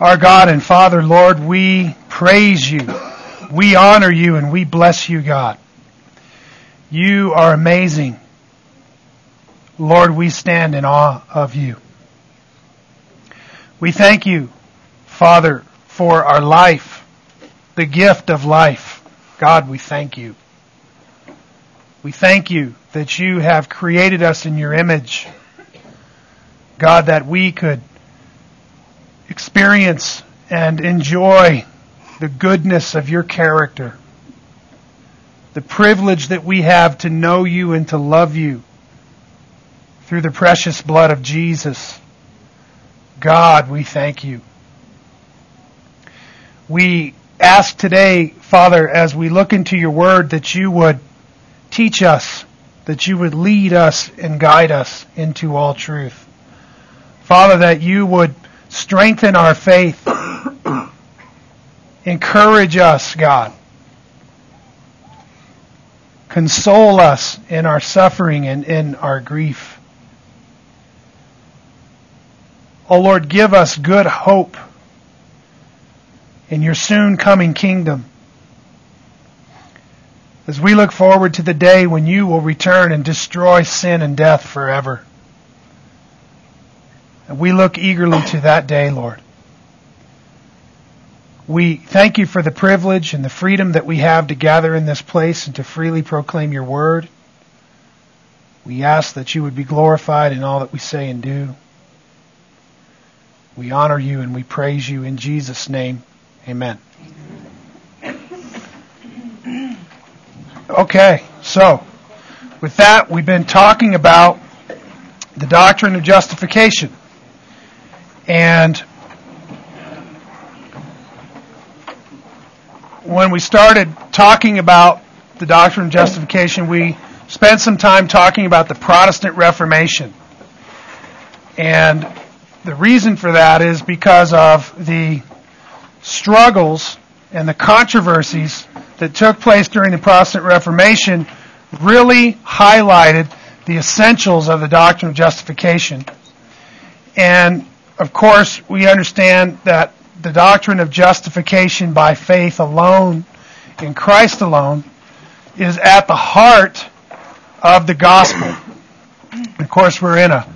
Our God and Father, Lord, we praise you, we honor you, and we bless you, God. You are amazing. Lord, we stand in awe of you. We thank you, Father, for our life, the gift of life. God, we thank you. We thank you that you have created us in your image. God, that we could experience and enjoy the goodness of your character. The privilege that we have to know you and to love you through the precious blood of Jesus. God, we thank you. We ask today, Father, as we look into your word, that you would teach us, that you would lead us and guide us into all truth. Father, that you would strengthen our faith. Encourage us, God. Console us in our suffering and in our grief. O Lord, give us good hope in your soon coming kingdom. As we look forward to the day when you will return and destroy sin and death forever. And we look eagerly to that day, Lord. We thank you for the privilege and the freedom that we have to gather in this place and to freely proclaim your word. We ask that you would be glorified in all that we say and do. We honor you and we praise you in Jesus' name. Amen. Okay, so with that, we've been talking about the doctrine of justification. And when we started talking about the doctrine of justification, we spent some time talking about the Protestant Reformation. And the reason for that is because of the struggles and the controversies that took place during the Protestant Reformation really highlighted the essentials of the doctrine of justification. And, of course, we understand that the doctrine of justification by faith alone, in Christ alone, is at the heart of the gospel. Of course, we're in a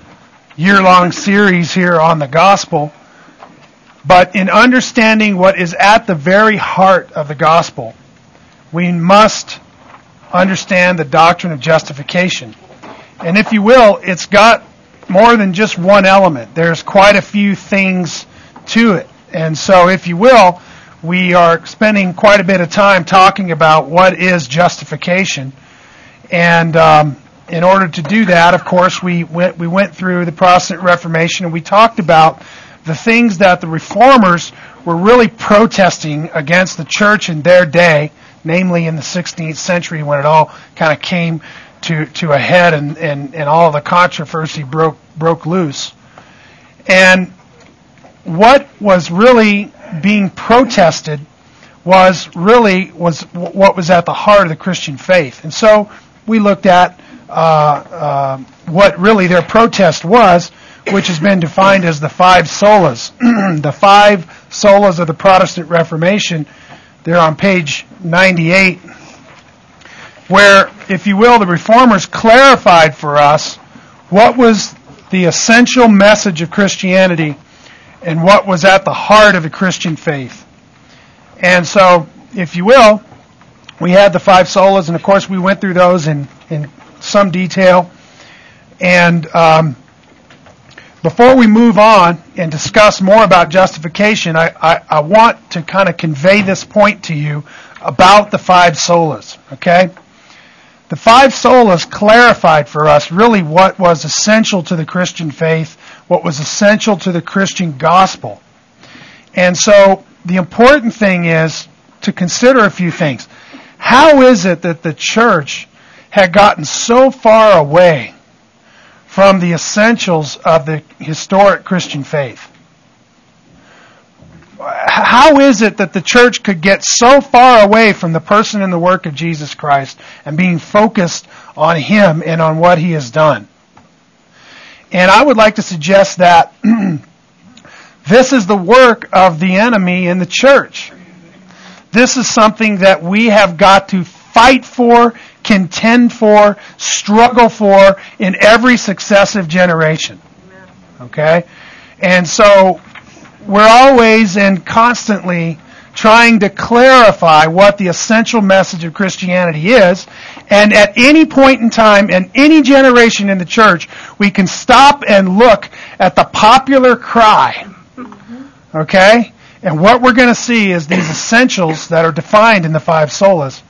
year-long series here on the gospel. But in understanding what is at the very heart of the gospel, we must understand the doctrine of justification. And if you will, it's got more than just one element. There's quite a few things to it. And so, if you will, we are spending quite a bit of time talking about what is justification. And in order to do that, of course, we went through the Protestant Reformation, and we talked about the things that the Reformers were really protesting against the church in their day, namely in the 16th century when it all kind of came to a head and all the controversy broke loose. And what was really being protested was what was at the heart of the Christian faith. And so we looked at what really their protest was, which has been defined as the five solas. The five solas of the Protestant Reformation, they're on page 98, where, if you will, the Reformers clarified for us what was the essential message of Christianity and what was at the heart of the Christian faith. And so, if you will, we had the five solas, and of course we went through those in some detail. And before we move on and discuss more about justification, I want to kind of convey this point to you about the five solas, okay? The five solas clarified for us really what was essential to the Christian faith, what was essential to the Christian gospel. And so the important thing is to consider a few things. How is it that the church had gotten so far away from the essentials of the historic Christian faith? How is it that the church could get so far away from the person and the work of Jesus Christ and being focused on Him and on what He has done? And I would like to suggest that This is the work of the enemy in the church. This is something that we have got to fight for, contend for, struggle for in every successive generation. Okay? And so we're always and constantly trying to clarify what the essential message of Christianity is. And at any point in time, in any generation in the church, we can stop and look at the popular cry. Okay? And what we're going to see is these essentials that are defined in the five solas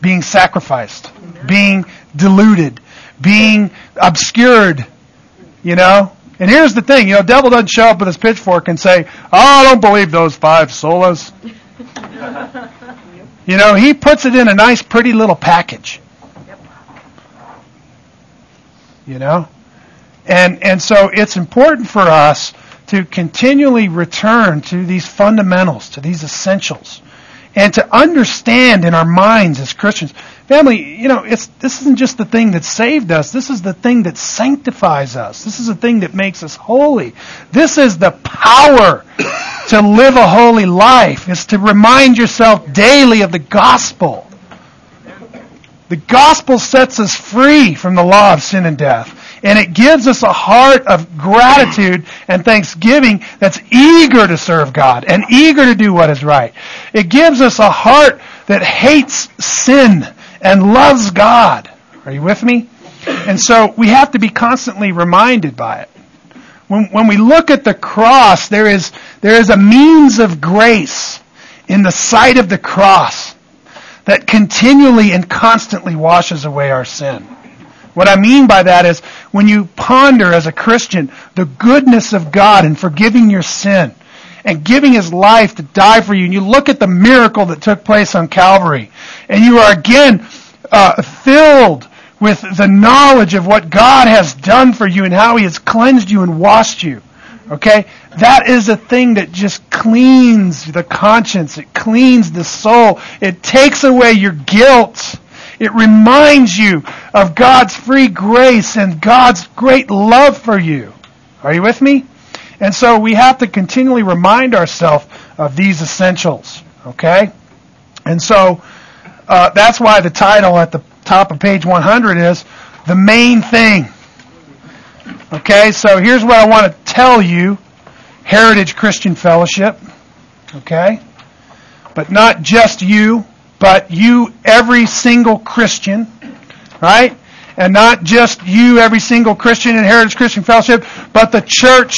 being sacrificed, being diluted, being obscured, you know? And here's the thing, you know, the devil doesn't show up with his pitchfork and say, "Oh, I don't believe those five solas." You know, he puts it in a nice, pretty little package. You know? And so it's important for us to continually return to these fundamentals, to these essentials, and to understand in our minds as Christians. Family, you know, this isn't just the thing that saved us. This is the thing that sanctifies us. This is the thing that makes us holy. This is the power to live a holy life, is to remind yourself daily of the gospel. The gospel sets us free from the law of sin and death. And it gives us a heart of gratitude and thanksgiving that's eager to serve God and eager to do what is right. It gives us a heart that hates sin and loves God. Are you with me? And so we have to be constantly reminded by it. When we look at the cross, there is a means of grace in the sight of the cross that continually and constantly washes away our sin. What I mean by that is when you ponder as a Christian the goodness of God in forgiving your sin and giving His life to die for you, and you look at the miracle that took place on Calvary, and you are again filled with the knowledge of what God has done for you and how He has cleansed you and washed you. Okay? That is a thing that just cleans the conscience. It cleans the soul. It takes away your guilt. It reminds you of God's free grace and God's great love for you. Are you with me? And so we have to continually remind ourselves of these essentials. Okay? And so that's why the title at the top of page 100 is The Main Thing. Okay? So here's what I want to tell you, Heritage Christian Fellowship. Okay? But not just you. But you, every single Christian, right? And not just you, every single Christian in Heritage Christian Fellowship, but the church,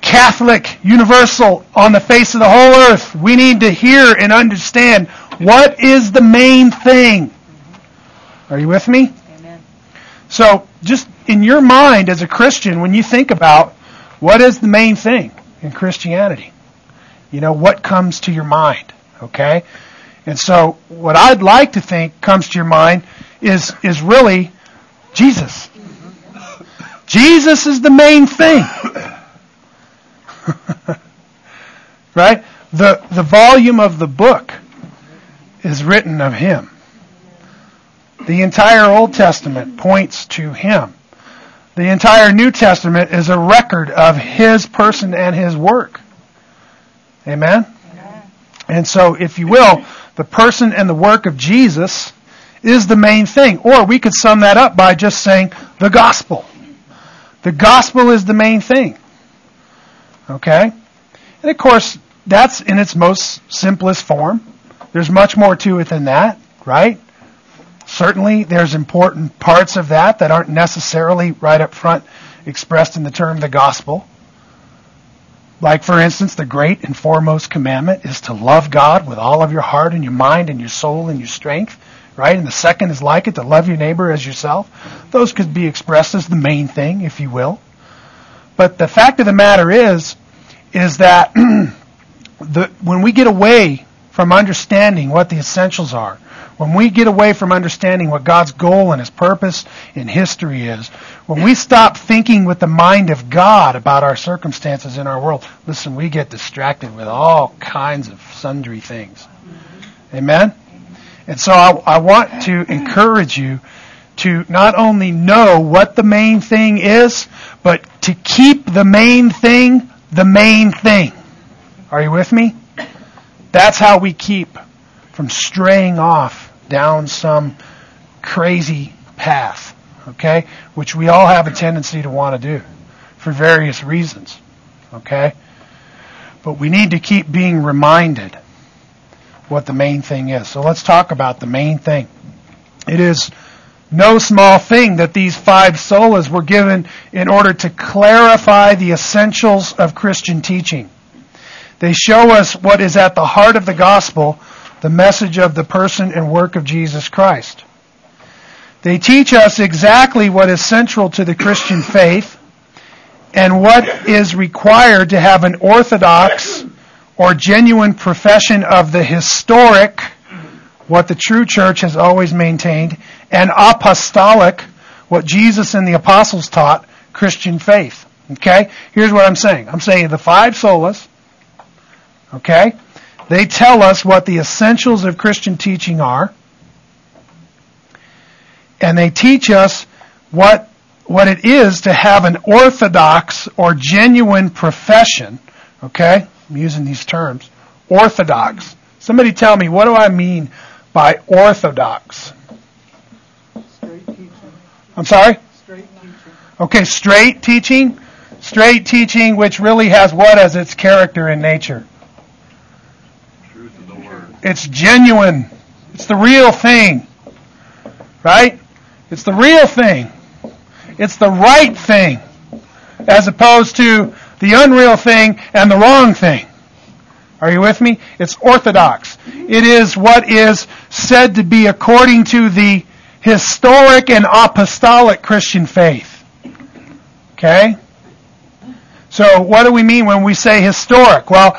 Catholic, universal, on the face of the whole earth. We need to hear and understand what is the main thing. Are you with me? Amen. So just in your mind as a Christian, when you think about what is the main thing in Christianity, you know, what comes to your mind, okay? And so what I'd like to think comes to your mind is really Jesus. Jesus is the main thing. Right? The volume of the book is written of Him. The entire Old Testament points to Him. The entire New Testament is a record of His person and His work. Amen? And so, if you will, the person and the work of Jesus is the main thing. Or we could sum that up by just saying the gospel. The gospel is the main thing. Okay? And of course, that's in its most simplest form. There's much more to it than that, right? Certainly, there's important parts of that that aren't necessarily right up front expressed in the term the gospel. Like, for instance, the great and foremost commandment is to love God with all of your heart and your mind and your soul and your strength, right? And the second is like it, to love your neighbor as yourself. Those could be expressed as the main thing, if you will. But the fact of the matter is that when we get away from understanding what the essentials are, when we get away from understanding what God's goal and His purpose in history is, when we stop thinking with the mind of God about our circumstances in our world, listen, we get distracted with all kinds of sundry things. Amen? And so I want to encourage you to not only know what the main thing is, but to keep the main thing the main thing. Are you with me? That's how we keep from straying off down some crazy path, okay? Which we all have a tendency to want to do for various reasons, okay? But we need to keep being reminded what the main thing is. So let's talk about the main thing. It is no small thing that these five solas were given in order to clarify the essentials of Christian teaching. They show us what is at the heart of the gospel, the message of the person and work of Jesus Christ. They teach us exactly what is central to the Christian faith and what is required to have an orthodox or genuine profession of the historic, what the true church has always maintained, and apostolic, what Jesus and the apostles taught, Christian faith. Okay? Here's what I'm saying. I'm saying the five solas, okay, they tell us what the essentials of Christian teaching are, and they teach us what it is to have an orthodox or genuine profession, okay? I'm using these terms. Orthodox. Somebody tell me, what do I mean by orthodox? Straight teaching. I'm sorry? Straight teaching. Okay, straight teaching. Straight teaching which really has what as its character and nature? Truth of the word. It's genuine. It's the real thing. Right? It's the real thing. It's the right thing as opposed to the unreal thing and the wrong thing. Are you with me? It's orthodox. It is what is said to be according to the historic and apostolic Christian faith. Okay? So what do we mean when we say historic? Well,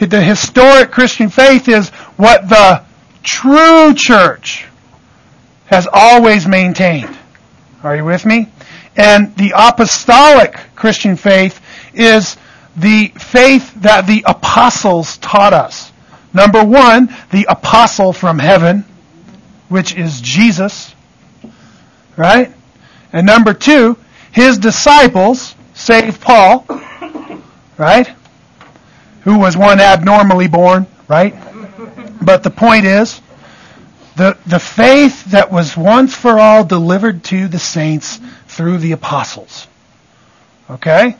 the historic Christian faith is what the true church has always maintained. Are you with me? And the apostolic Christian faith is the faith that the apostles taught us. Number one, the apostle from heaven, which is Jesus, right? And number two, his disciples, save Paul, right? Who was one abnormally born, right? But the point is, the faith that was once for all delivered to the saints through the apostles. Okay?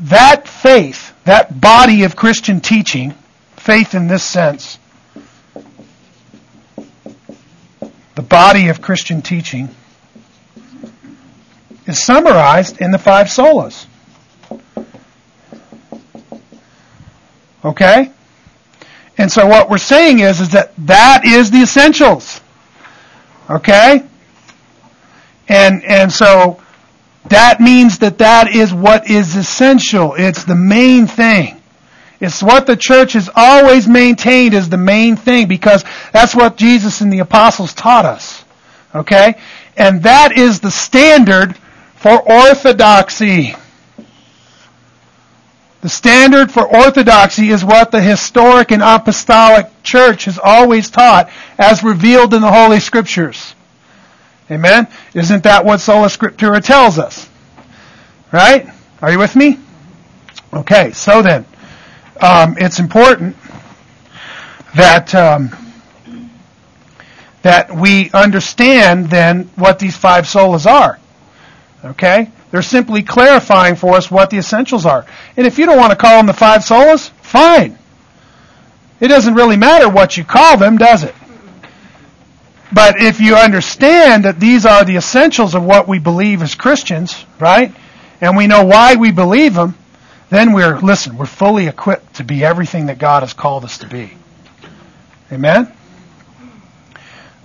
That faith, that body of Christian teaching, faith in this sense, the body of Christian teaching is summarized in the five solas. Okay? And so what we're saying is that that is the essentials. Okay? And so that means that that is what is essential. It's the main thing. It's what the church has always maintained as the main thing because that's what Jesus and the apostles taught us. Okay? And that is the standard for orthodoxy. The standard for orthodoxy is what the historic and apostolic church has always taught as revealed in the Holy Scriptures. Amen? Isn't that what Sola Scriptura tells us? Right? Are you with me? Okay, so then, it's important that that we understand then what these five solas are. Okay? They're simply clarifying for us what the essentials are. And if you don't want to call them the five solas, fine. It doesn't really matter what you call them, does it? But if you understand that these are the essentials of what we believe as Christians, right? And we know why we believe them, then we're fully equipped to be everything that God has called us to be. Amen?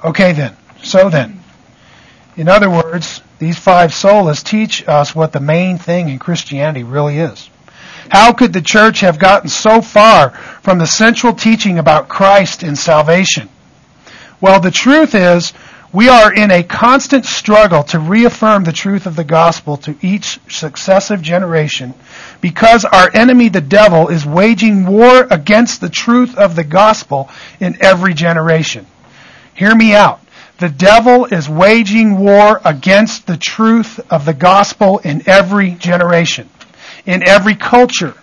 Okay then. So then, in other words, these five solas teach us what the main thing in Christianity really is. How could the church have gotten so far from the central teaching about Christ and salvation? Well, the truth is, we are in a constant struggle to reaffirm the truth of the gospel to each successive generation because our enemy, the devil, is waging war against the truth of the gospel in every generation. Hear me out. The devil is waging war against the truth of the gospel in every generation, in every culture,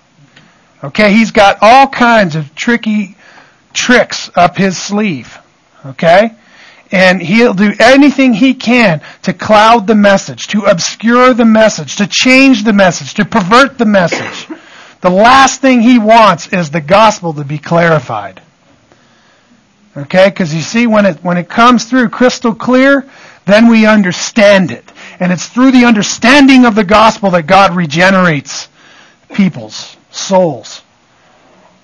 Okay, he's got all kinds of tricky tricks up his sleeve. Okay? And he'll do anything he can to cloud the message, to obscure the message, to change the message, to pervert the message. The last thing he wants is the gospel to be clarified. Okay? Because you see, when it comes through crystal clear, then we understand it. And it's through the understanding of the gospel that God regenerates people's souls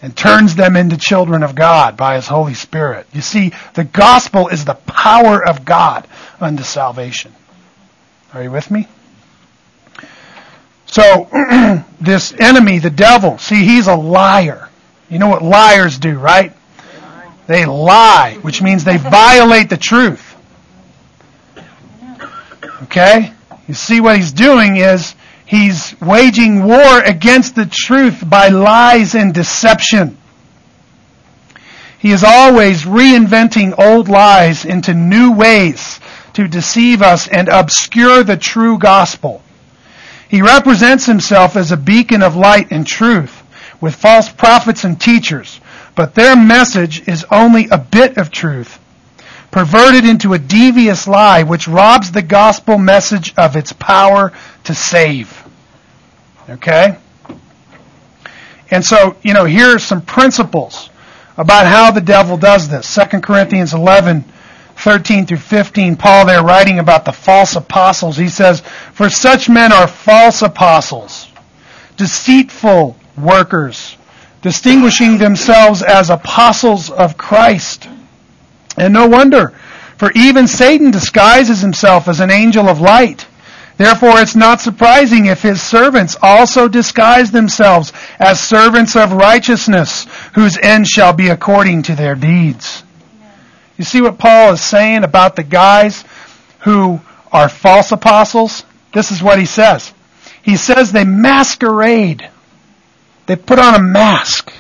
and turns them into children of God by His Holy Spirit. You see, the gospel is the power of God unto salvation. Are you with me? So, this enemy, the devil, see, he's a liar. You know what liars do, right? They lie, which means they violate the truth. Okay? You see, what he's doing is he's waging war against the truth by lies and deception. He is always reinventing old lies into new ways to deceive us and obscure the true gospel. He represents himself as a beacon of light and truth with false prophets and teachers, but their message is only a bit of truth, perverted into a devious lie which robs the gospel message of its power to save. Okay? And so, you know, here are some principles about how the devil does this. 2 Corinthians 11:13-15, Paul there writing about the false apostles. He says, "For such men are false apostles, deceitful workers, distinguishing themselves as apostles of Christ. And no wonder, for even Satan disguises himself as an angel of light. Therefore it's not surprising if his servants also disguise themselves as servants of righteousness, whose end shall be according to their deeds." You see what Paul is saying about the guys who are false apostles? This is what he says. He says they masquerade. They put on a mask.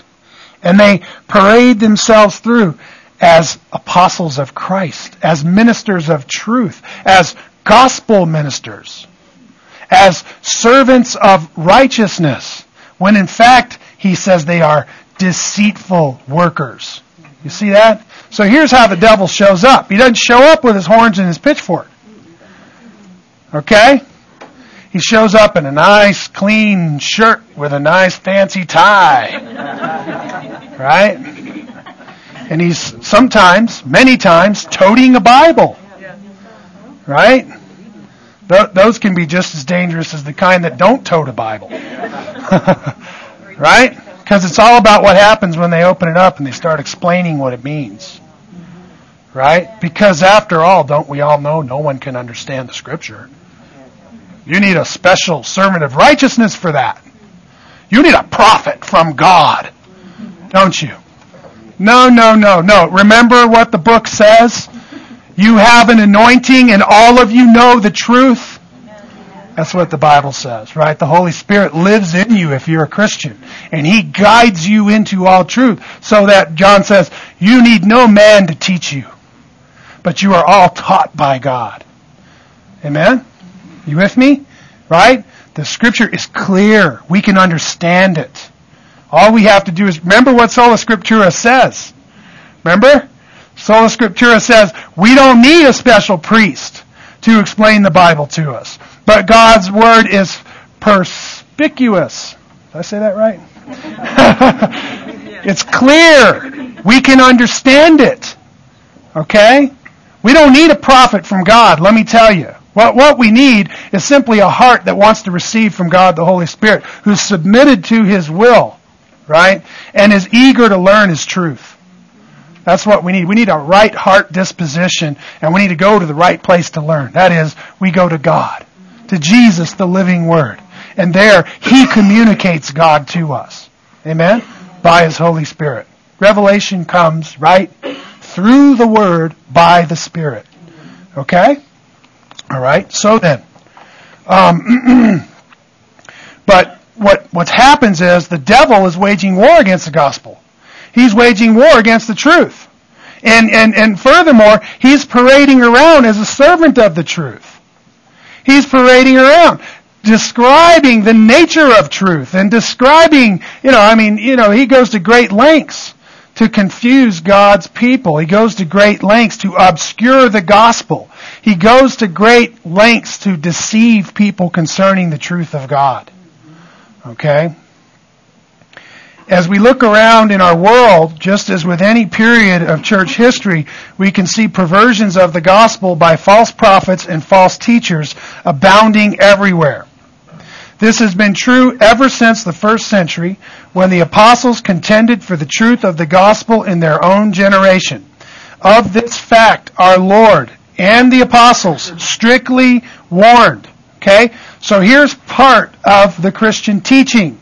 And they parade themselves through as apostles of Christ, as ministers of truth, as gospel ministers, as servants of righteousness, when in fact, he says they are deceitful workers. You see that? So here's how the devil shows up. He doesn't show up with his horns and his pitchfork. Okay? He shows up in a nice, clean shirt with a nice, fancy tie. Right? And he's sometimes, many times, toting a Bible. Right? Those can be just as dangerous as the kind that don't tote a Bible. Right? Because it's all about what happens when they open it up and they start explaining what it means. Right? Because after all, don't we all know no one can understand the Scripture? You need a special servant of righteousness for that. You need a prophet from God, don't you? No. Remember what the book says? You have an anointing and all of you know the truth. That's what the Bible says, right? The Holy Spirit lives in you if you're a Christian. And He guides you into all truth. So that, John says, you need no man to teach you, but you are all taught by God. Amen? You with me? Right? The Scripture is clear. We can understand it. All we have to do is remember what Sola Scriptura says. Remember? Sola Scriptura says we don't need a special priest to explain the Bible to us. But God's Word is perspicuous. Did I say that right? It's clear. We can understand it. Okay? We don't need a prophet from God, let me tell you. What we need is simply a heart that wants to receive from God the Holy Spirit, who's submitted to His will. Right? And is eager to learn His truth. That's what we need. We need a right heart disposition, and we need to go to the right place to learn. That is, we go to God, to Jesus, the living Word. And there, He communicates God to us. Amen? By His Holy Spirit. Revelation comes, right, through the Word, by the Spirit. Okay? All right? So then, but what happens is the devil is waging war against the gospel. He's waging war against the truth. And furthermore, he's parading around as a servant of the truth. He's parading around. describing the nature of truth and describing, he goes to great lengths to confuse God's people. He goes to great lengths to obscure the gospel. He goes to great lengths to deceive people concerning the truth of God. Okay? As we look around in our world, just as with any period of church history, we can see perversions of the gospel by false prophets and false teachers abounding everywhere. This has been true ever since the first century, when the apostles contended for the truth of the gospel in their own generation. Of this fact, our Lord and the apostles strictly warned. Okay? So here's part of the Christian teaching.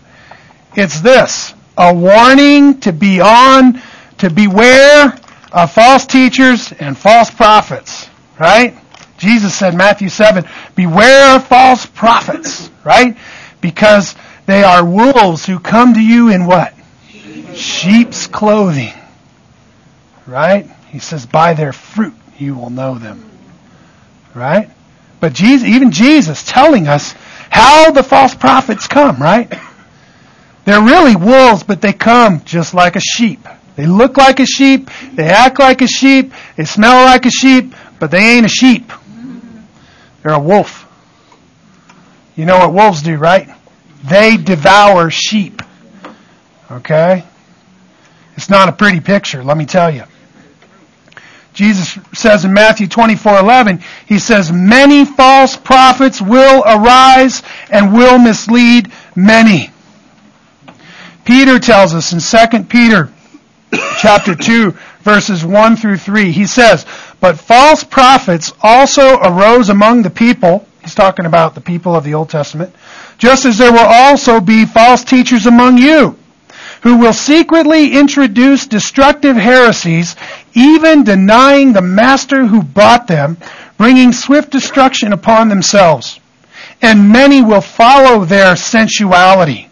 It's this: a warning to beware of false teachers and false prophets. Right? Jesus said in Matthew 7, beware of false prophets, right? Because they are wolves who come to you in what? Sheep's clothing, right? He says, by their fruit you will know them, right? But Jesus, even Jesus telling us how the false prophets come, right? They're really wolves, but they come just like a sheep. They look like a sheep, they act like a sheep, they smell like a sheep, but they ain't a sheep. They're a wolf. You know what wolves do, right? They devour sheep. Okay? It's not a pretty picture, let me tell you. Jesus says in Matthew 24:11, he says, many false prophets will arise and will mislead many. Peter tells us in 2 Peter chapter 2, verses 1 through 3, he says, but false prophets also arose among the people. He's talking about the people of the Old Testament. Just as there will also be false teachers among you, who will secretly introduce destructive heresies, even denying the master who bought them, bringing swift destruction upon themselves. And many will follow their sensuality.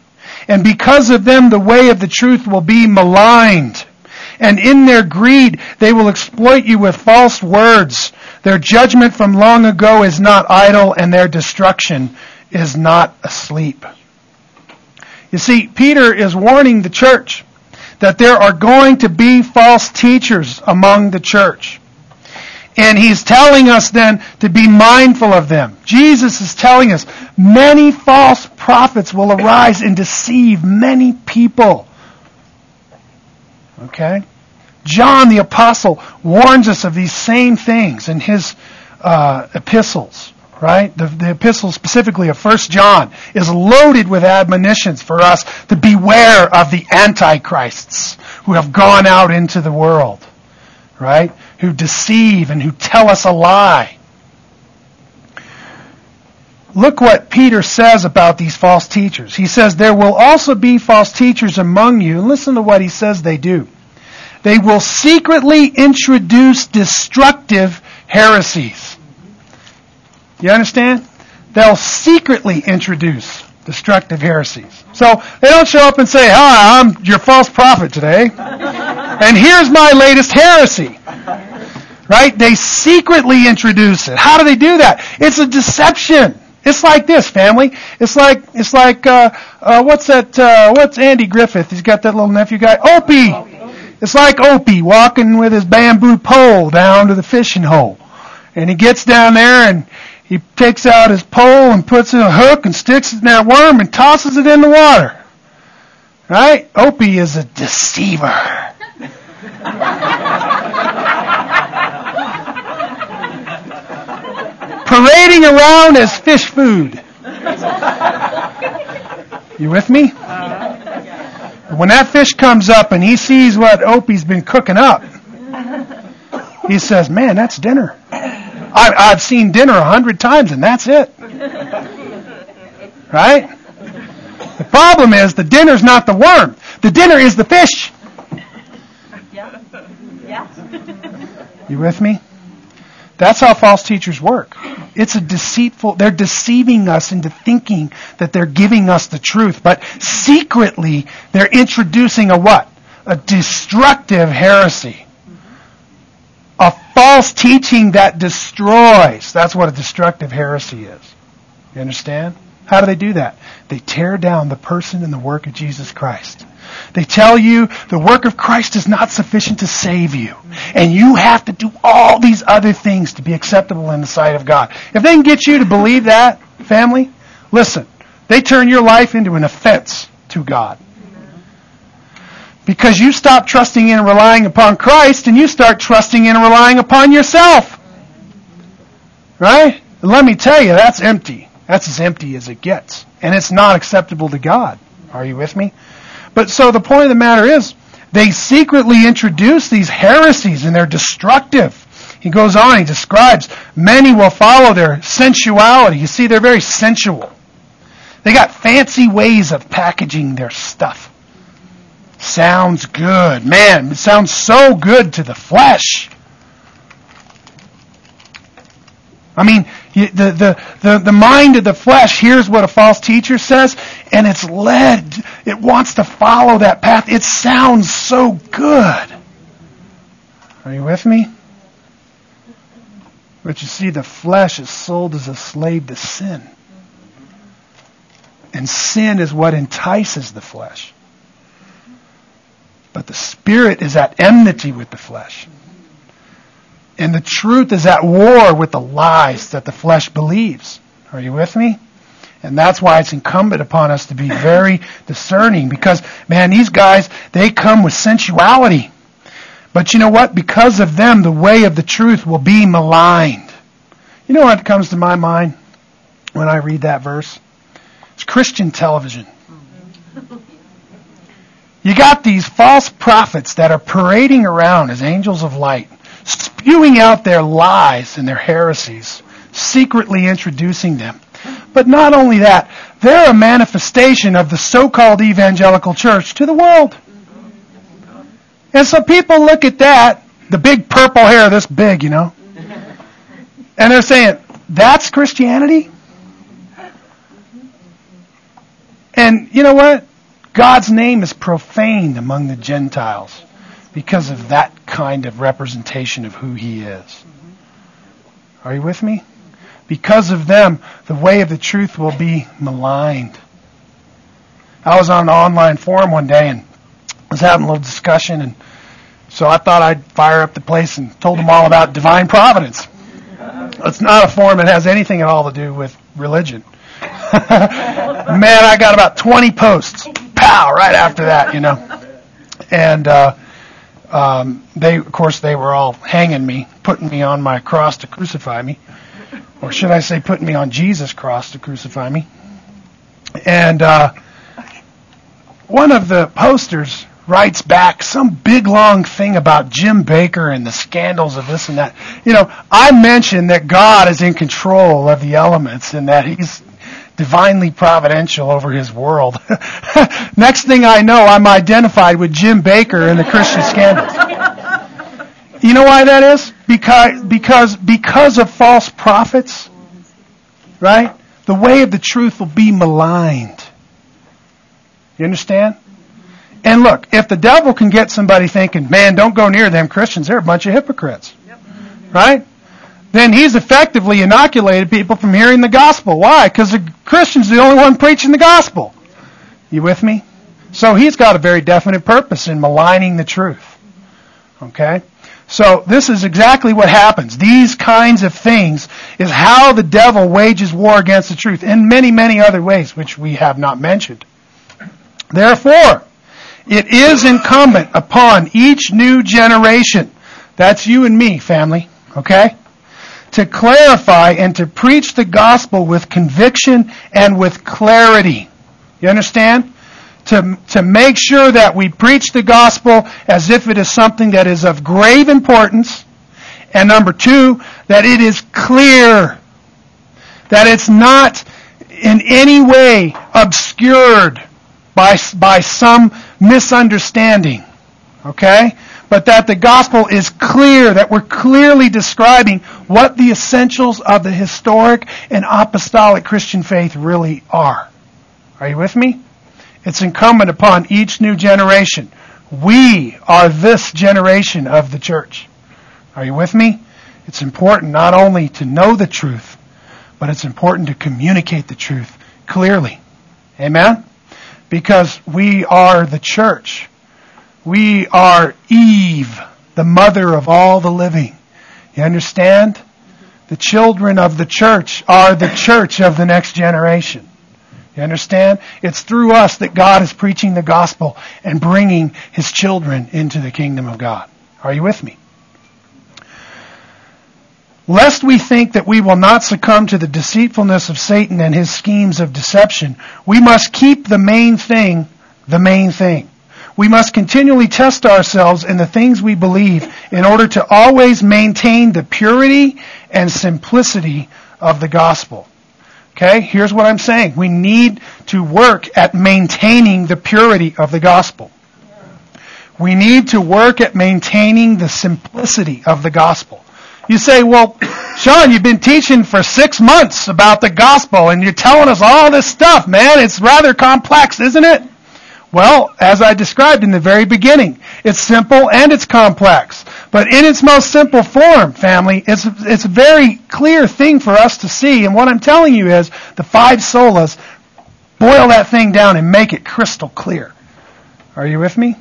And because of them, the way of the truth will be maligned. And in their greed, they will exploit you with false words. Their judgment from long ago is not idle, and their destruction is not asleep. You see, Peter is warning the church that there are going to be false teachers among the church. And he's telling us then to be mindful of them. Jesus is telling us many false prophets will arise and deceive many people. Okay? John the Apostle warns us of these same things in his epistles, right? The epistle specifically of 1 John is loaded with admonitions for us to beware of the antichrists who have gone out into the world, right? Who deceive and who tell us a lie. Look what Peter says about these false teachers. He says, there will also be false teachers among you. Listen to what he says they do. They will secretly introduce destructive heresies. You understand? They'll secretly introduce destructive heresies. So they don't show up and say, hi, I'm your false prophet today, and here's my latest heresy. Right? They secretly introduce it. How do they do that? It's a deception. It's like this, family. What's Andy Griffith? He's got that little nephew guy. Opie. It's like Opie walking with his bamboo pole down to the fishing hole. And he gets down there and he takes out his pole and puts in a hook and sticks it in that worm and tosses it in the water. Right? Opie is a deceiver. Parading around as fish food. You with me? When that fish comes up and he sees what Opie's been cooking up, he says, man, that's dinner. I've seen dinner 100 times and that's it. Right? The problem is the dinner's not the worm. The dinner is the fish. Yeah. You with me? That's how false teachers work. It's a deceitful, they're deceiving us into thinking that they're giving us the truth, but secretly they're introducing a what? A destructive heresy. A false teaching that destroys. That's what a destructive heresy is. You understand? How do they do that? They tear down the person and the work of Jesus Christ. They tell you the work of Christ is not sufficient to save you. And you have to do all these other things to be acceptable in the sight of God. If they can get you to believe that, family, listen, they turn your life into an offense to God. Because you stop trusting in and relying upon Christ and you start trusting in and relying upon yourself. Right? And let me tell you, that's empty. That's as empty as it gets. And it's not acceptable to God. Are you with me? But so the point of the matter is, they secretly introduce these heresies and they're destructive. He goes on, he describes, many will follow their sensuality. You see, they're very sensual. They got fancy ways of packaging their stuff. Sounds good. Man, it sounds so good to the flesh. I mean, the mind of the flesh hears what a false teacher says, and it's led. It wants to follow that path. It sounds so good. Are you with me? But you see, the flesh is sold as a slave to sin. And sin is what entices the flesh. But the spirit is at enmity with the flesh. And the truth is at war with the lies that the flesh believes. Are you with me? And that's why it's incumbent upon us to be very discerning. Because, man, these guys, they come with sensuality. But you know what? Because of them, the way of the truth will be maligned. You know what comes to my mind when I read that verse? It's Christian television. You got these false prophets that are parading around as angels of light, spewing out their lies and their heresies, secretly introducing them. But not only that, they're a manifestation of the so-called evangelical church to the world. And so people look at that, the big purple hair this big, you know, and they're saying, that's Christianity? And you know what? God's name is profaned among the Gentiles because of that kind of representation of who He is. Are you with me? Because of them, the way of the truth will be maligned. I was on an online forum one day and was having a little discussion, and so I thought I'd fire up the place and told them all about divine providence. It's not a forum that has anything at all to do with religion. Man, I got about 20 posts. Pow! Right after that, you know. And they, of course, they were all hanging me, putting me on my cross to crucify me. Or should I say putting me on Jesus' cross to crucify me. And one of the posters writes back some big long thing about Jim Baker and the scandals of this and that. You know, I mentioned that God is in control of the elements and that He's divinely providential over His world. Next thing I know, I'm identified with Jim Baker and the Christian scandals. You know why that is? Because of false prophets, right? The way of the truth will be maligned. You understand? And look, if the devil can get somebody thinking, man, don't go near them Christians, they're a bunch of hypocrites. Right? Then he's effectively inoculated people from hearing the gospel. Why? Because the Christian's the only one preaching the gospel. You with me? So he's got a very definite purpose in maligning the truth. Okay? So this is exactly what happens. These kinds of things is how the devil wages war against the truth in many, many other ways, which we have not mentioned. Therefore, it is incumbent upon each new generation, that's you and me, family, okay, to clarify and to preach the gospel with conviction and with clarity. You understand? To make sure that we preach the gospel as if it is something that is of grave importance. And number two, that it is clear. That it's not in any way obscured by some misunderstanding. Okay? But that the gospel is clear, that we're clearly describing what the essentials of the historic and apostolic Christian faith really are. Are you with me? It's incumbent upon each new generation. We are this generation of the church. Are you with me? It's important not only to know the truth, but it's important to communicate the truth clearly. Amen? Because we are the church. We are Eve, the mother of all the living. You understand? The children of the church are the church of the next generation. You understand? It's through us that God is preaching the gospel and bringing His children into the kingdom of God. Are you with me? Lest we think that we will not succumb to the deceitfulness of Satan and his schemes of deception, we must keep the main thing the main thing. We must continually test ourselves in the things we believe in order to always maintain the purity and simplicity of the gospel. Okay, here's what I'm saying. We need to work at maintaining the purity of the gospel. We need to work at maintaining the simplicity of the gospel. You say, well, Sean, you've been teaching for 6 months about the gospel, and you're telling us all this stuff, man. It's rather complex, isn't it? Well, as I described in the very beginning, it's simple and it's complex. But in its most simple form, family, it's a very clear thing for us to see. And what I'm telling you is the five solas, boil that thing down and make it crystal clear. Are you with me?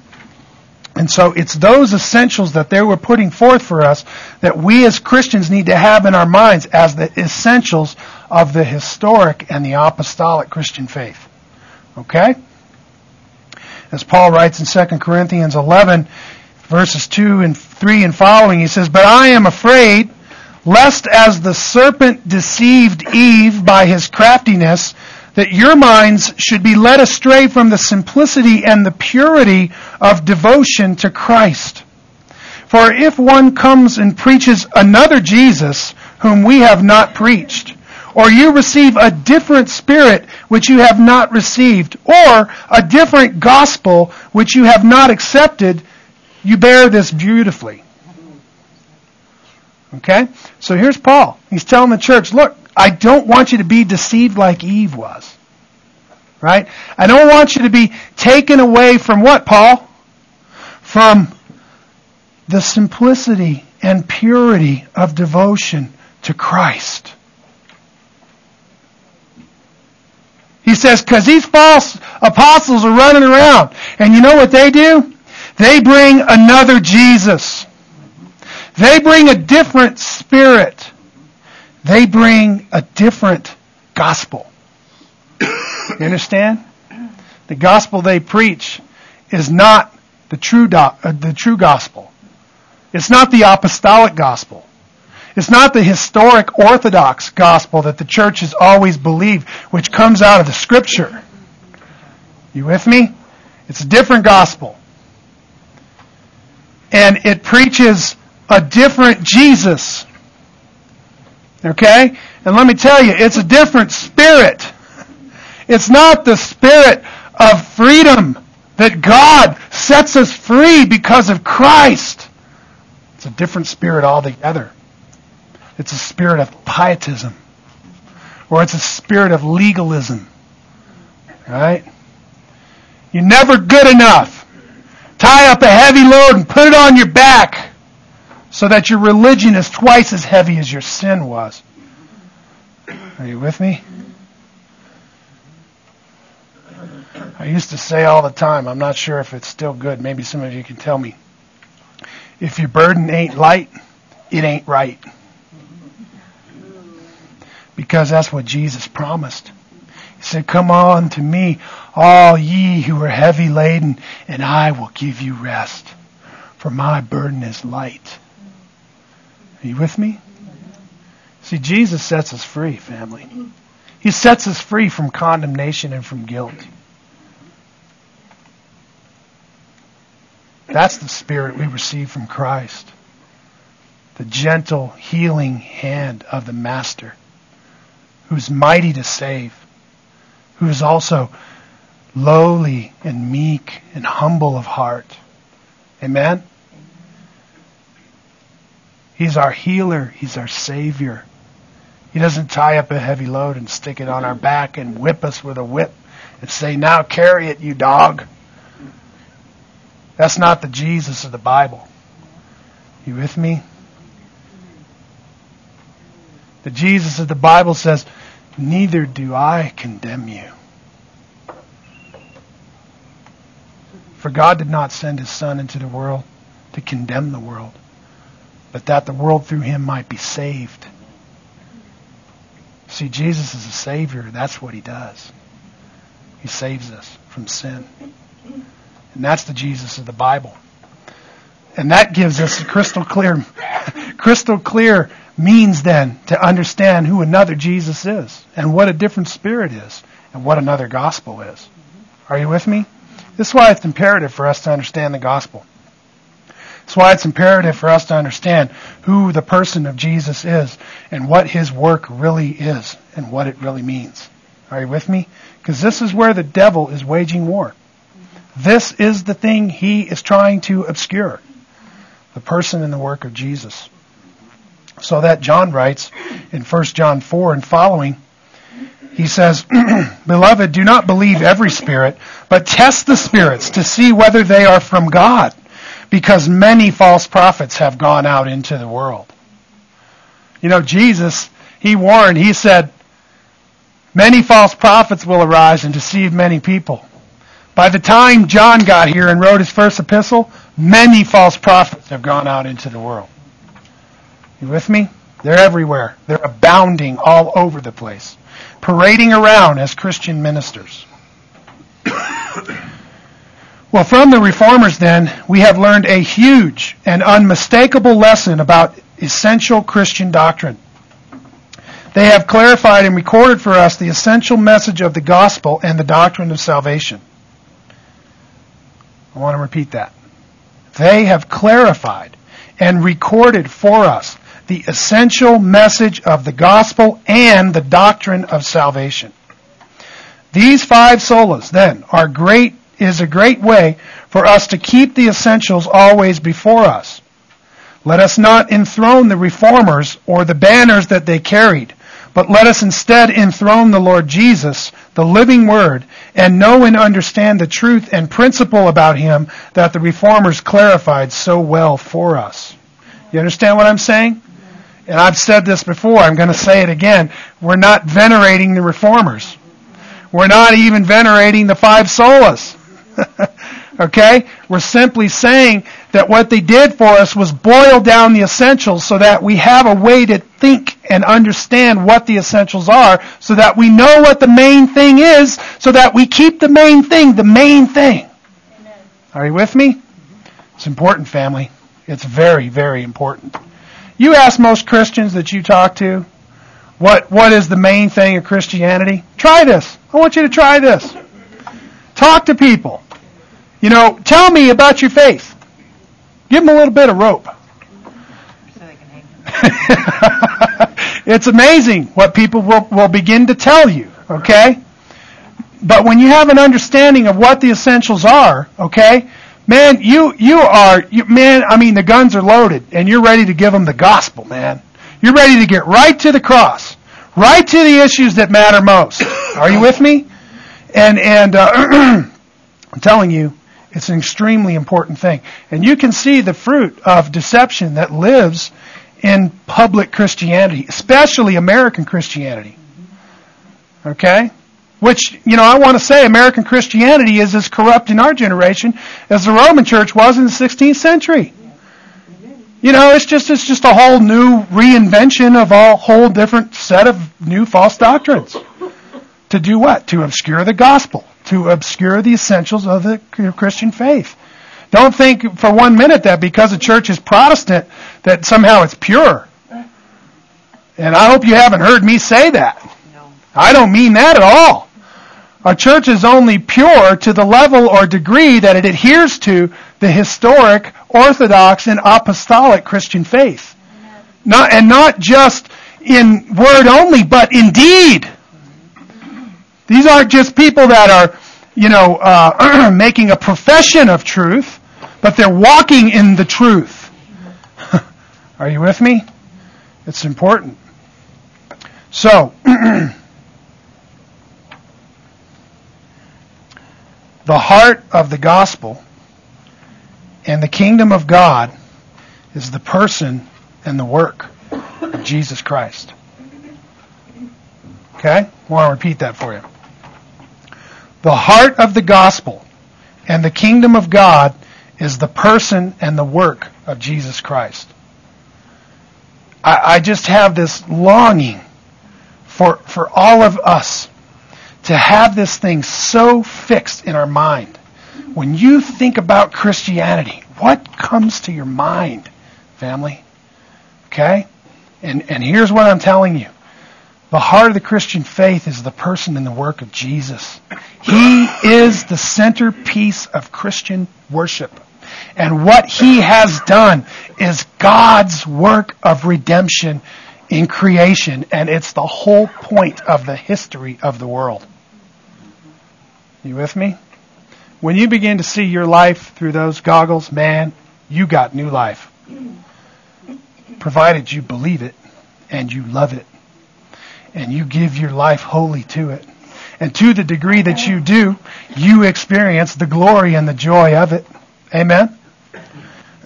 And so it's those essentials that they were putting forth for us that we as Christians need to have in our minds as the essentials of the historic and the apostolic Christian faith. Okay? As Paul writes in 2 Corinthians 11, verses 2 and 3 and following, he says, "But I am afraid, lest as the serpent deceived Eve by his craftiness, that your minds should be led astray from the simplicity and the purity of devotion to Christ. For if one comes and preaches another Jesus, whom we have not preached, or you receive a different spirit which you have not received, or a different gospel which you have not accepted, you bear this beautifully." Okay? So here's Paul. He's telling the church, look, I don't want you to be deceived like Eve was. Right? I don't want you to be taken away from what, Paul? From the simplicity and purity of devotion to Christ. He says, because these false apostles are running around. And you know what they do? They bring another Jesus. They bring a different spirit. They bring a different gospel. You understand? The gospel they preach is not the true gospel. It's not the apostolic gospel. It's not the historic orthodox gospel that the church has always believed, which comes out of the Scripture. You with me? It's a different gospel. And it preaches a different Jesus. Okay? And let me tell you, it's a different spirit. It's not the spirit of freedom that God sets us free because of Christ. It's a different spirit altogether. It's a spirit of pietism. Or it's a spirit of legalism. Right? You're never good enough. Tie up a heavy load and put it on your back so that your religion is twice as heavy as your sin was. Are you with me? I used to say all the time, I'm not sure if it's still good, maybe some of you can tell me, if your burden ain't light, it ain't right. Because that's what Jesus promised. He said, "Come on to me, all ye who are heavy laden, and I will give you rest. For my burden is light." Are you with me? See, Jesus sets us free, family. He sets us free from condemnation and from guilt. That's the spirit we receive from Christ. The gentle, healing hand of the Master, who's mighty to save, who is also lowly and meek and humble of heart. Amen? He's our healer. He's our Savior. He doesn't tie up a heavy load and stick it on our back and whip us with a whip and say, "Now carry it, you dog." That's not the Jesus of the Bible. You with me? The Jesus of the Bible says, neither do I condemn you. For God did not send his Son into the world to condemn the world, but that the world through him might be saved. See, Jesus is a Savior. That's what he does. He saves us from sin. And that's the Jesus of the Bible. And that gives us a crystal clear means then to understand who another Jesus is and what a different spirit is and what another gospel is. Are you with me? This is why it's imperative for us to understand the gospel. That's why it's imperative for us to understand who the person of Jesus is and what his work really is and what it really means. Are you with me? Because this is where the devil is waging war. This is the thing he is trying to obscure. The person and the work of Jesus. So that John writes in 1 John 4 and following, he says, Beloved, do not believe every spirit, but test the spirits to see whether they are from God, because many false prophets have gone out into the world. You know, Jesus, he warned, he said, many false prophets will arise and deceive many people. By the time John got here and wrote his first epistle, many false prophets have gone out into the world. You with me? They're everywhere. They're abounding all over the place, parading around as Christian ministers. Well, from the Reformers then, we have learned a huge and unmistakable lesson about essential Christian doctrine. They have clarified and recorded for us the essential message of the gospel and the doctrine of salvation. I want to repeat that. They have clarified and recorded for us the essential message of the gospel and the doctrine of salvation. These five solas, then, is a great way for us to keep the essentials always before us. Let us not enthrone the Reformers or the banners that they carried, but let us instead enthrone the Lord Jesus, the living Word, and know and understand the truth and principle about Him that the Reformers clarified so well for us. You understand what I'm saying? And I've said this before, I'm going to say it again. We're not venerating the Reformers. We're not even venerating the five solas. Okay? We're simply saying that what they did for us was boil down the essentials so that we have a way to think and understand what the essentials are, so that we know what the main thing is, so that we keep the main thing the main thing. Amen. Are you with me? It's important, family. It's very, very important. You ask most Christians that you talk to, what is the main thing of Christianity? Try this. I want you to try this. Talk to people. You know, tell me about your faith. Give them a little bit of rope. So they can hang. It's amazing what people will begin to tell you, okay? But when you have an understanding of what the essentials are, okay, man, the guns are loaded, and you're ready to give them the gospel, man. You're ready to get right to the cross, right to the issues that matter most. Are you with me? And I'm telling you, it's an extremely important thing. And you can see the fruit of deception that lives in public Christianity, especially American Christianity. Okay? Which, you know, I want to say American Christianity is as corrupt in our generation as the Roman Church was in the 16th century. You know, it's just a whole new reinvention of a whole different set of new false doctrines. To do what? To obscure the gospel. To obscure the essentials of the Christian faith. Don't think for one minute that because a church is Protestant that somehow it's pure. And I hope you haven't heard me say that. No. I don't mean that at all. A church is only pure to the level or degree that it adheres to the historic, orthodox, and apostolic Christian faith. Not just in word only, but in deed. These aren't just people that are, you know, making a profession of truth, but they're walking in the truth. Are you with me? It's important. So, the heart of the gospel and the kingdom of God is the person and the work of Jesus Christ. Okay? Well, I'll repeat that for you. The heart of the gospel and the kingdom of God is the person and the work of Jesus Christ. I just have this longing for all of us to have this thing so fixed in our mind. When you think about Christianity, what comes to your mind, family? Okay? And here's what I'm telling you. The heart of the Christian faith is the person and the work of Jesus. He is the centerpiece of Christian worship. And what he has done is God's work of redemption in creation, and it's the whole point of the history of the world. You with me? When you begin to see your life through those goggles, man, you got new life. Provided you believe it, and you love it, and you give your life wholly to it. And to the degree that you do, you experience the glory and the joy of it. Amen?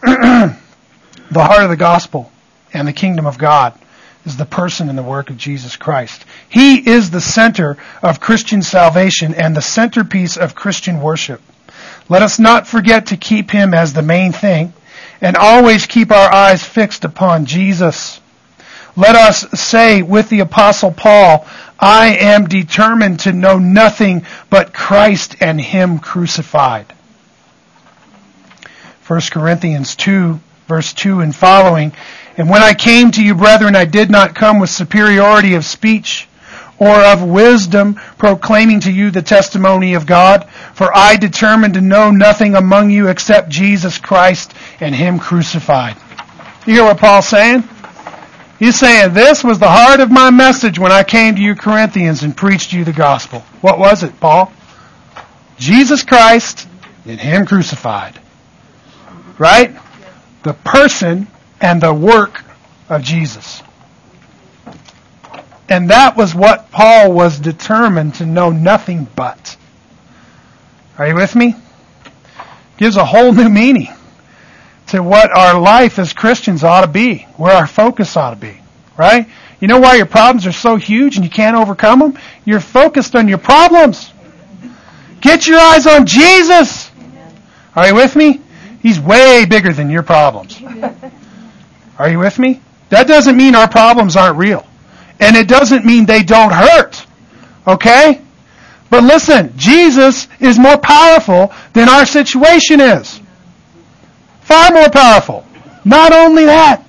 The heart of the gospel and the kingdom of God is the person and the work of Jesus Christ. He is the center of Christian salvation and the centerpiece of Christian worship. Let us not forget to keep him as the main thing and always keep our eyes fixed upon Jesus. Let us say with the Apostle Paul, I am determined to know nothing but Christ and him crucified. 1 Corinthians 2, verse 2 and following. And when I came to you, brethren, I did not come with superiority of speech or of wisdom, proclaiming to you the testimony of God. For I determined to know nothing among you except Jesus Christ and him crucified. You hear what Paul's saying? He's saying, this was the heart of my message when I came to you, Corinthians, and preached you the gospel. What was it, Paul? Jesus Christ and him crucified. Right? The person and the work of Jesus. And that was what Paul was determined to know nothing but. Are you with me? Gives a whole new meaning to what our life as Christians ought to be, where our focus ought to be. Right? You know why your problems are so huge and you can't overcome them? You're focused on your problems. Get your eyes on Jesus. Are you with me? He's way bigger than your problems. Are you with me? That doesn't mean our problems aren't real. And it doesn't mean they don't hurt. Okay? But listen, Jesus is more powerful than our situation is. Far more powerful. Not only that,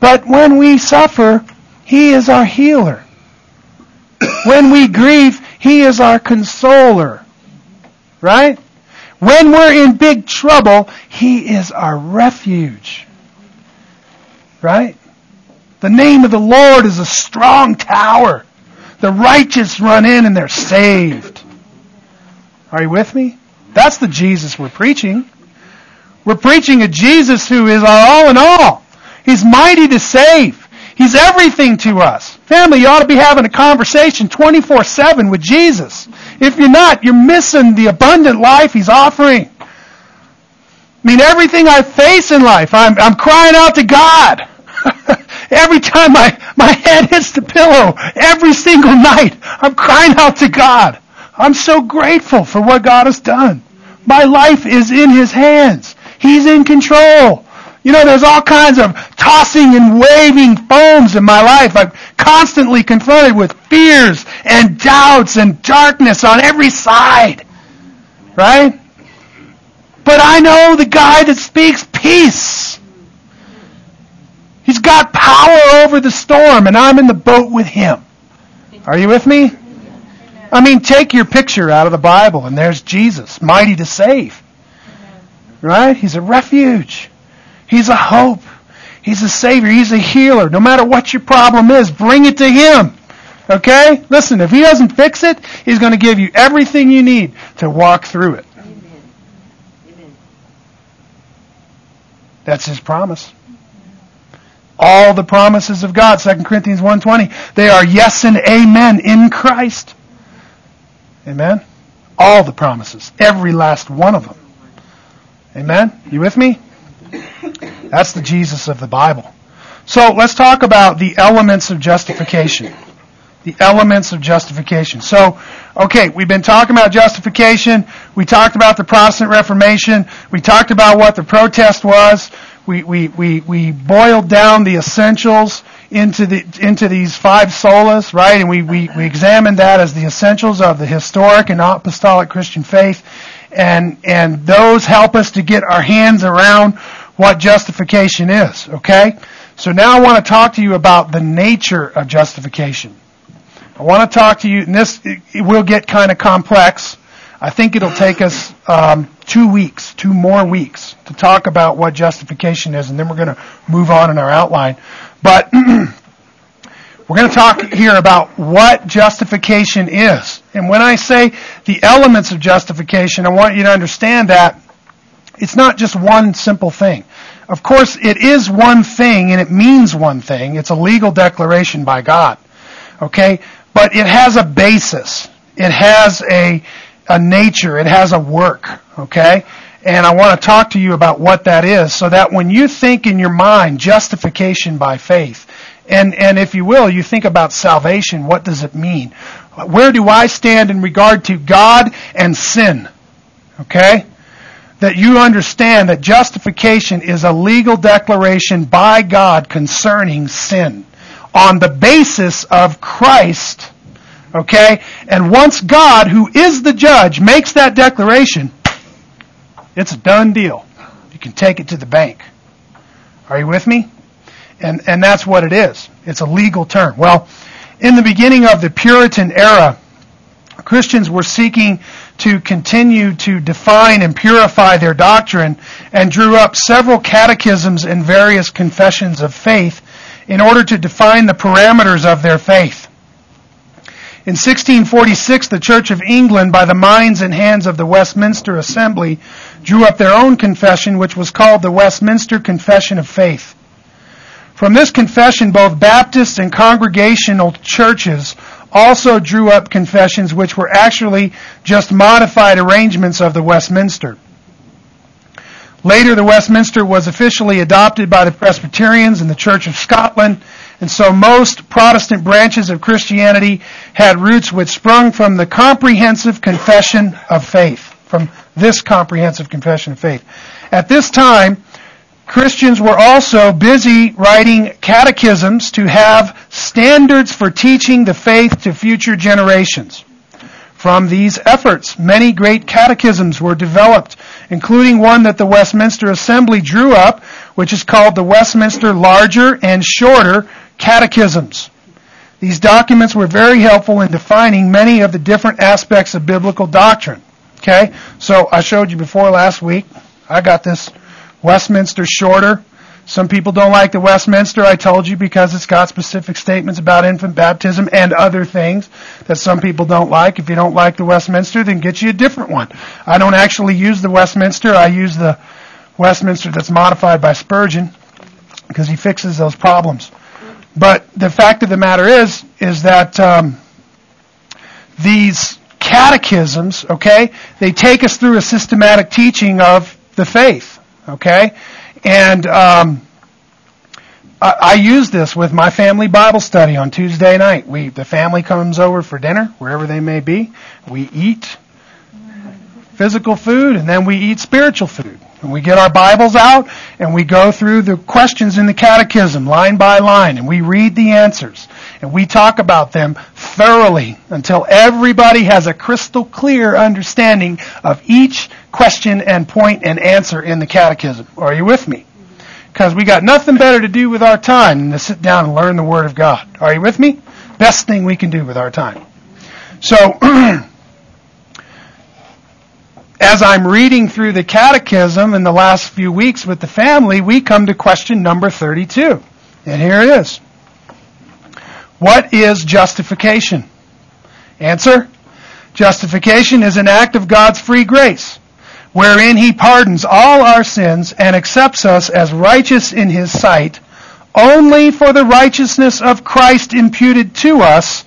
but when we suffer, he is our healer. When we grieve, he is our consoler. Right? When we're in big trouble, he is our refuge. Right? The name of the Lord is a strong tower. The righteous run in and they're saved. Are you with me? That's the Jesus we're preaching. We're preaching a Jesus who is our all in all. He's mighty to save. He's everything to us. Family, you ought to be having a conversation 24/7 with Jesus. If you're not, you're missing the abundant life he's offering. I mean, everything I face in life, I'm crying out to God. Every time my head hits the pillow, every single night, I'm crying out to God. I'm so grateful for what God has done. My life is in his hands. He's in control. You know, there's all kinds of tossing and waving foams in my life. I'm constantly confronted with fears and doubts and darkness on every side. Right? But I know the guy that speaks peace. He's got power over the storm, and I'm in the boat with him. Are you with me? I mean, take your picture out of the Bible, and there's Jesus, mighty to save. Right? He's a refuge. He's a hope. He's a Savior. He's a healer. No matter what your problem is, bring it to him. Okay? Listen, if he doesn't fix it, he's going to give you everything you need to walk through it. Amen. Amen. That's his promise. All the promises of God, 2 Corinthians 1:20, they are yes and amen in Christ. Amen? All the promises. Every last one of them. Amen? You with me? That's the Jesus of the Bible. So let's talk about the elements of justification. the elements of justification. So, okay, we've been talking about justification. We talked about the Protestant Reformation. We talked about what the protest was. We boiled down the essentials into these five solas, right? And we examined that as the essentials of the historic and apostolic Christian faith. And those help us to get our hands around what justification is, okay? So now I want to talk to you about the nature of justification. I want to talk to you, and this it will get kind of complex. I think it'll take us 2 weeks, 2 more weeks, to talk about what justification is, and then we're going to move on in our outline. But we're going to talk here about what justification is. And when I say the elements of justification, I want you to understand that it's not just one simple thing. Of course, it is one thing, and it means one thing. It's a legal declaration by God, okay? But it has a basis. It has a nature. It has a work, okay? And I want to talk to you about what that is so that when you think in your mind justification by faith, and if you will, you think about salvation, what does it mean? Where do I stand in regard to God and sin, okay? That you understand that justification is a legal declaration by God concerning sin on the basis of Christ, okay? And once God, who is the judge, makes that declaration, it's a done deal. You can take it to the bank. Are you with me? And that's what it is. It's a legal term. Well, in the beginning of the Puritan era, Christians were seeking to continue to define and purify their doctrine and drew up several catechisms and various confessions of faith in order to define the parameters of their faith. In 1646, the Church of England, by the minds and hands of the Westminster Assembly, drew up their own confession, which was called the Westminster Confession of Faith. From this confession, both Baptist and Congregational churches also drew up confessions which were actually just modified arrangements of the Westminster. Later, the Westminster was officially adopted by the Presbyterians and the Church of Scotland, and so most Protestant branches of Christianity had roots which sprung from the comprehensive confession of faith, from this comprehensive confession of faith. At this time, Christians were also busy writing catechisms to have standards for teaching the faith to future generations. From these efforts, many great catechisms were developed, including one that the Westminster Assembly drew up, which is called the Westminster Larger and Shorter Catechisms. These documents were very helpful in defining many of the different aspects of biblical doctrine. Okay? So I showed you before last week. I got this Westminster Shorter. Some people don't like the Westminster, I told you, because it's got specific statements about infant baptism and other things that some people don't like. If you don't like the Westminster, then get you a different one. I don't actually use the Westminster. I use the Westminster that's modified by Spurgeon because he fixes those problems. But the fact of the matter is that these catechisms, okay, they take us through a systematic teaching of the faith. Okay, and I use this with my family Bible study on Tuesday night. The family comes over for dinner, wherever they may be. We eat physical food, and then we eat spiritual food. And we get our Bibles out, and we go through the questions in the catechism, line by line, and we read the answers. And we talk about them thoroughly until everybody has a crystal clear understanding of each question and point and answer in the catechism. Are you with me? Because we got nothing better to do with our time than to sit down and learn the Word of God. Are you with me? Best thing we can do with our time. So, as I'm reading through the catechism in the last few weeks with the family, we come to question number 32. And here it is. What is justification? Answer. Justification is an act of God's free grace, wherein He pardons all our sins and accepts us as righteous in His sight, only for the righteousness of Christ imputed to us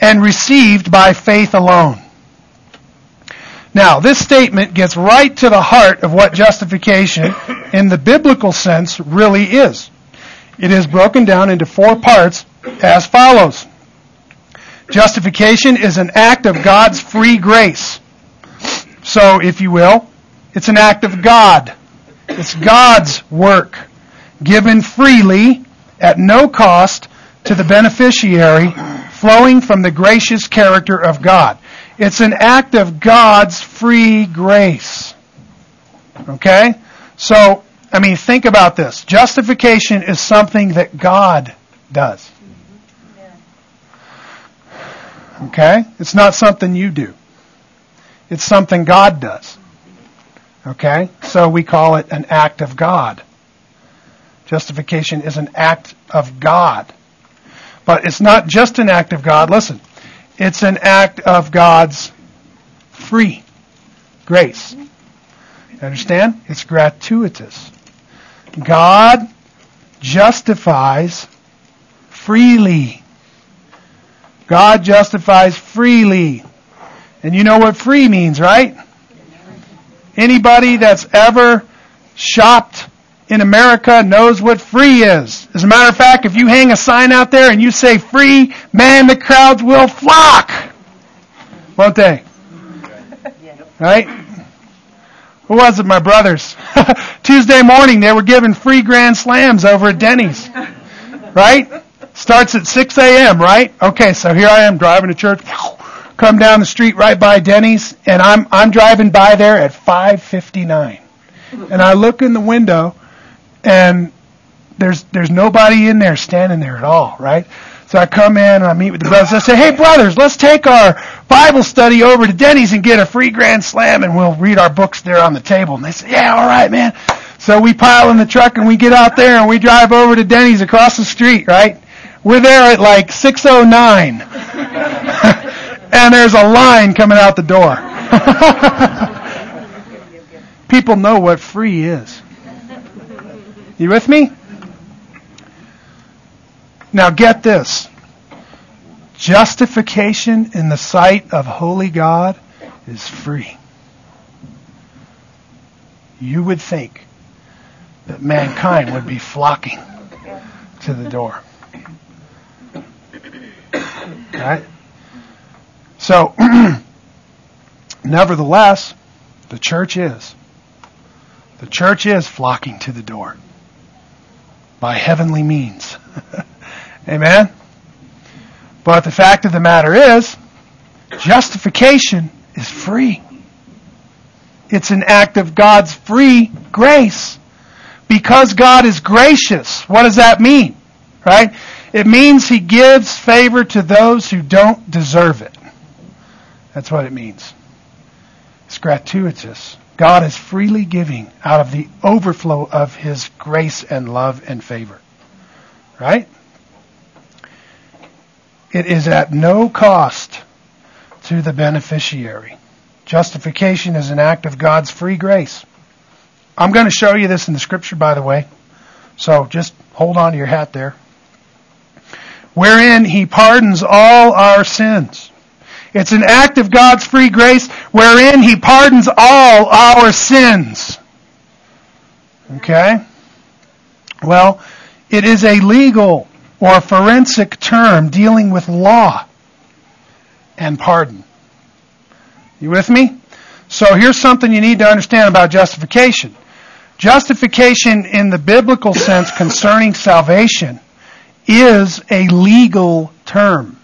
and received by faith alone. Now, this statement gets right to the heart of what justification in the biblical sense really is. It is broken down into 4 parts as follows. Justification is an act of God's free grace. So, if you will, it's an act of God. It's God's work, given freely, at no cost, to the beneficiary, flowing from the gracious character of God. It's an act of God's free grace. Okay? So, I mean, think about this. Justification is something that God does. Okay? It's not something you do. It's something God does. Okay? So we call it an act of God. Justification is an act of God. But it's not just an act of God. Listen. It's an act of God's free grace. Understand? It's gratuitous. God justifies freely. God justifies freely. And you know what free means, right? Anybody that's ever shopped in America knows what free is. As a matter of fact, if you hang a sign out there and you say free, man, the crowds will flock. Won't they? Right? Who was it? My brothers. Tuesday morning, they were giving free grand slams over at Denny's. Right? Starts at 6 a.m., right? Okay, so here I am driving to church. Come down the street right by Denny's, and I'm driving by there at 5:59. And I look in the window, and there's nobody in there standing there at all, right? So I come in, and I meet with the brothers. I say, hey, brothers, let's take our Bible study over to Denny's and get a free grand slam, and we'll read our books there on the table. And they say, yeah, all right, man. So we pile in the truck, and we get out there, and we drive over to Denny's across the street, right? We're there at like 6:09. And there's a line coming out the door. People know what free is. You with me? Now get this. Justification in the sight of holy God is free. You would think that mankind would be flocking to the door. All right? So, nevertheless, the church is flocking to the door by heavenly means. Amen? But the fact of the matter is, justification is free. It's an act of God's free grace. Because God is gracious, what does that mean? Right? It means He gives favor to those who don't deserve it. That's what it means. It's gratuitous. God is freely giving out of the overflow of His grace and love and favor. Right? It is at no cost to the beneficiary. Justification is an act of God's free grace. I'm going to show you this in the Scripture, by the way. So just hold on to your hat there. Wherein He pardons all our sins. It's an act of God's free grace wherein He pardons all our sins. Okay? Well, it is a legal or forensic term dealing with law and pardon. You with me? So here's something you need to understand about justification. Justification in the biblical sense concerning salvation is a legal term.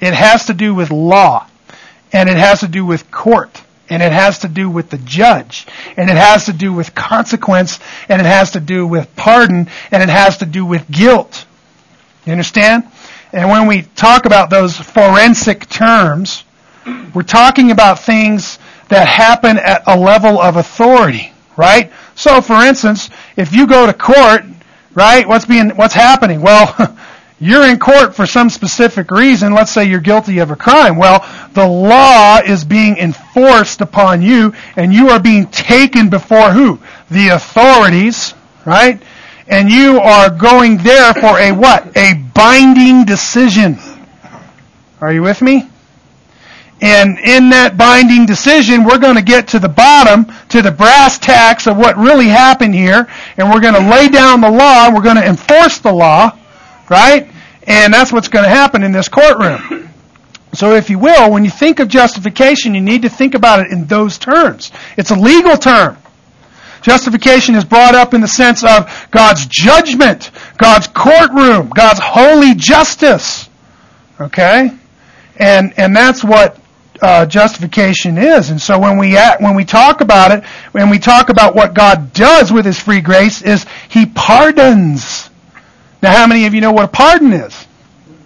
It has to do with law, and it has to do with court, and it has to do with the judge, and it has to do with consequence, and it has to do with pardon, and it has to do with guilt. You understand? And when we talk about those forensic terms, we're talking about things that happen at a level of authority, right? So, for instance, if you go to court, right, what's happening? Well, you're in court for some specific reason. Let's say you're guilty of a crime. Well, the law is being enforced upon you, and you are being taken before who? The authorities, right? And you are going there for a what? A binding decision. Are you with me? And in that binding decision, we're going to get to the bottom, to the brass tacks of what really happened here, and we're going to lay down the law, we're going to enforce the law, right? And that's what's going to happen in this courtroom. So if you will, when you think of justification, you need to think about it in those terms. It's a legal term. Justification is brought up in the sense of God's judgment, God's courtroom, God's holy justice. Okay? And that's what justification is. And so when we talk about it, when we talk about what God does with His free grace, is He pardons. Now, how many of you know what a pardon is?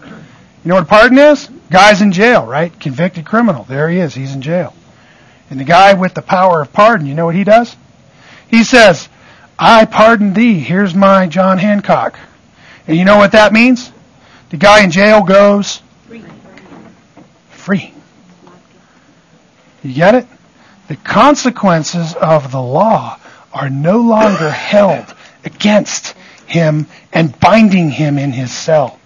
You know what a pardon is? Guy's in jail, right? Convicted criminal. There he is. He's in jail. And the guy with the power of pardon, you know what he does? He says, I pardon thee. Here's my John Hancock. And you know what that means? The guy in jail goes free. You get it? The consequences of the law are no longer held against him and binding him in his cell.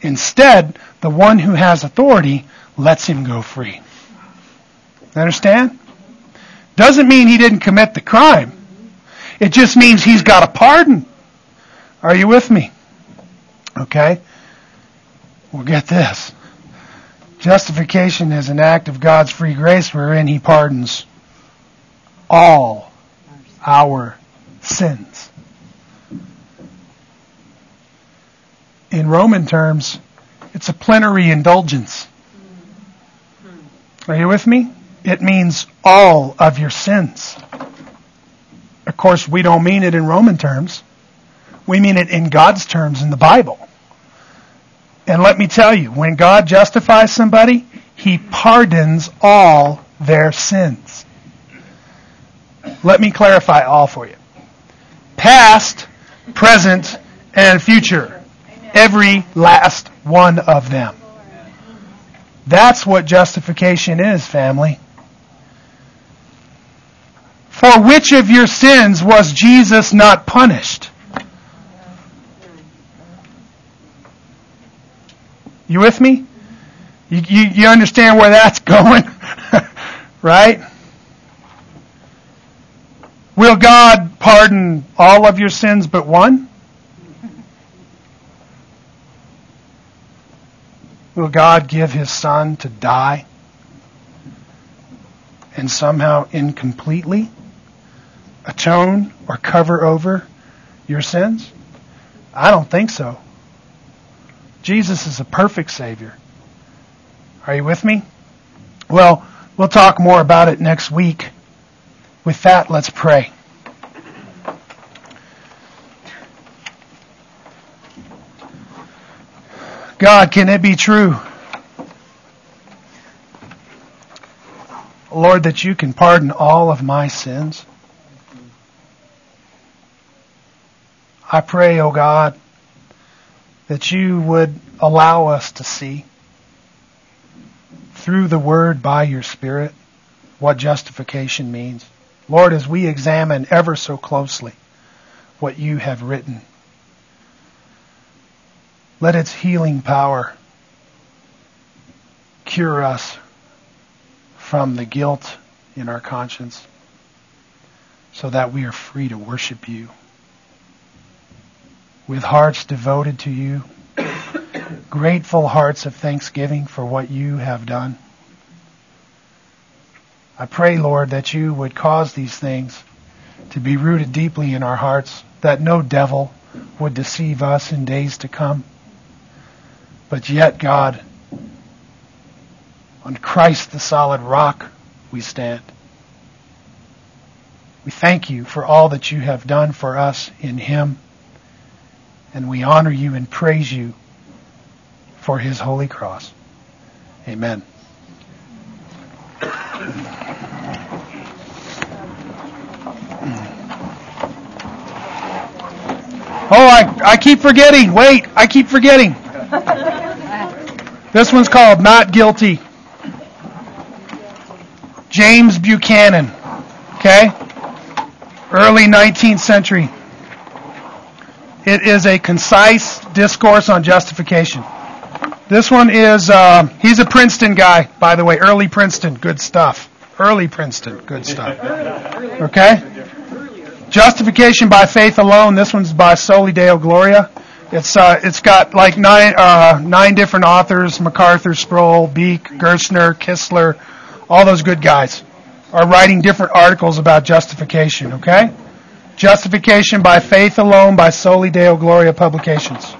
Instead, the one who has authority lets him go free. Understand? Doesn't mean he didn't commit the crime. It just means he's got a pardon. Are you with me? Okay? Well, get this. Justification is an act of God's free grace wherein He pardons all our sins. In Roman terms, it's a plenary indulgence. Are you with me? It means all of your sins. Of course, we don't mean it in Roman terms. We mean it in God's terms in the Bible. And let me tell you, when God justifies somebody, He pardons all their sins. Let me clarify all for you. Past, present, and future. Every last one of them. That's what justification is, family. For which of your sins was Jesus not punished? You with me? You understand where that's going, right? Will God pardon all of your sins but one? Will God give His Son to die and somehow incompletely atone or cover over your sins? I don't think so. Jesus is a perfect Savior. Are you with me? Well, we'll talk more about it next week. With that, let's pray. God, can it be true, Lord, that You can pardon all of my sins? I pray, O God, that You would allow us to see through the Word by Your Spirit what justification means. Lord, as we examine ever so closely what You have written, let its healing power cure us from the guilt in our conscience so that we are free to worship You with hearts devoted to You, grateful hearts of thanksgiving for what You have done. I pray, Lord, that You would cause these things to be rooted deeply in our hearts, that no devil would deceive us in days to come. But yet, God, on Christ the solid rock we stand. We thank You for all that You have done for us in Him. And we honor You and praise You for His holy cross. Amen. Oh, I keep forgetting. Wait, I keep forgetting. This one's called Not Guilty. James Buchanan. Okay? Early 19th century. It is a concise discourse on justification. This one is, he's a Princeton guy, by the way. Early Princeton, good stuff. Early Princeton, good stuff. Okay? Justification by Faith Alone. This one's by Soli Deo Gloria. It's got like nine different authors: MacArthur, Sproul, Beek, Gerstner, Kistler. All those good guys are writing different articles about justification. Okay, justification by faith alone by Soli Deo Gloria Publications.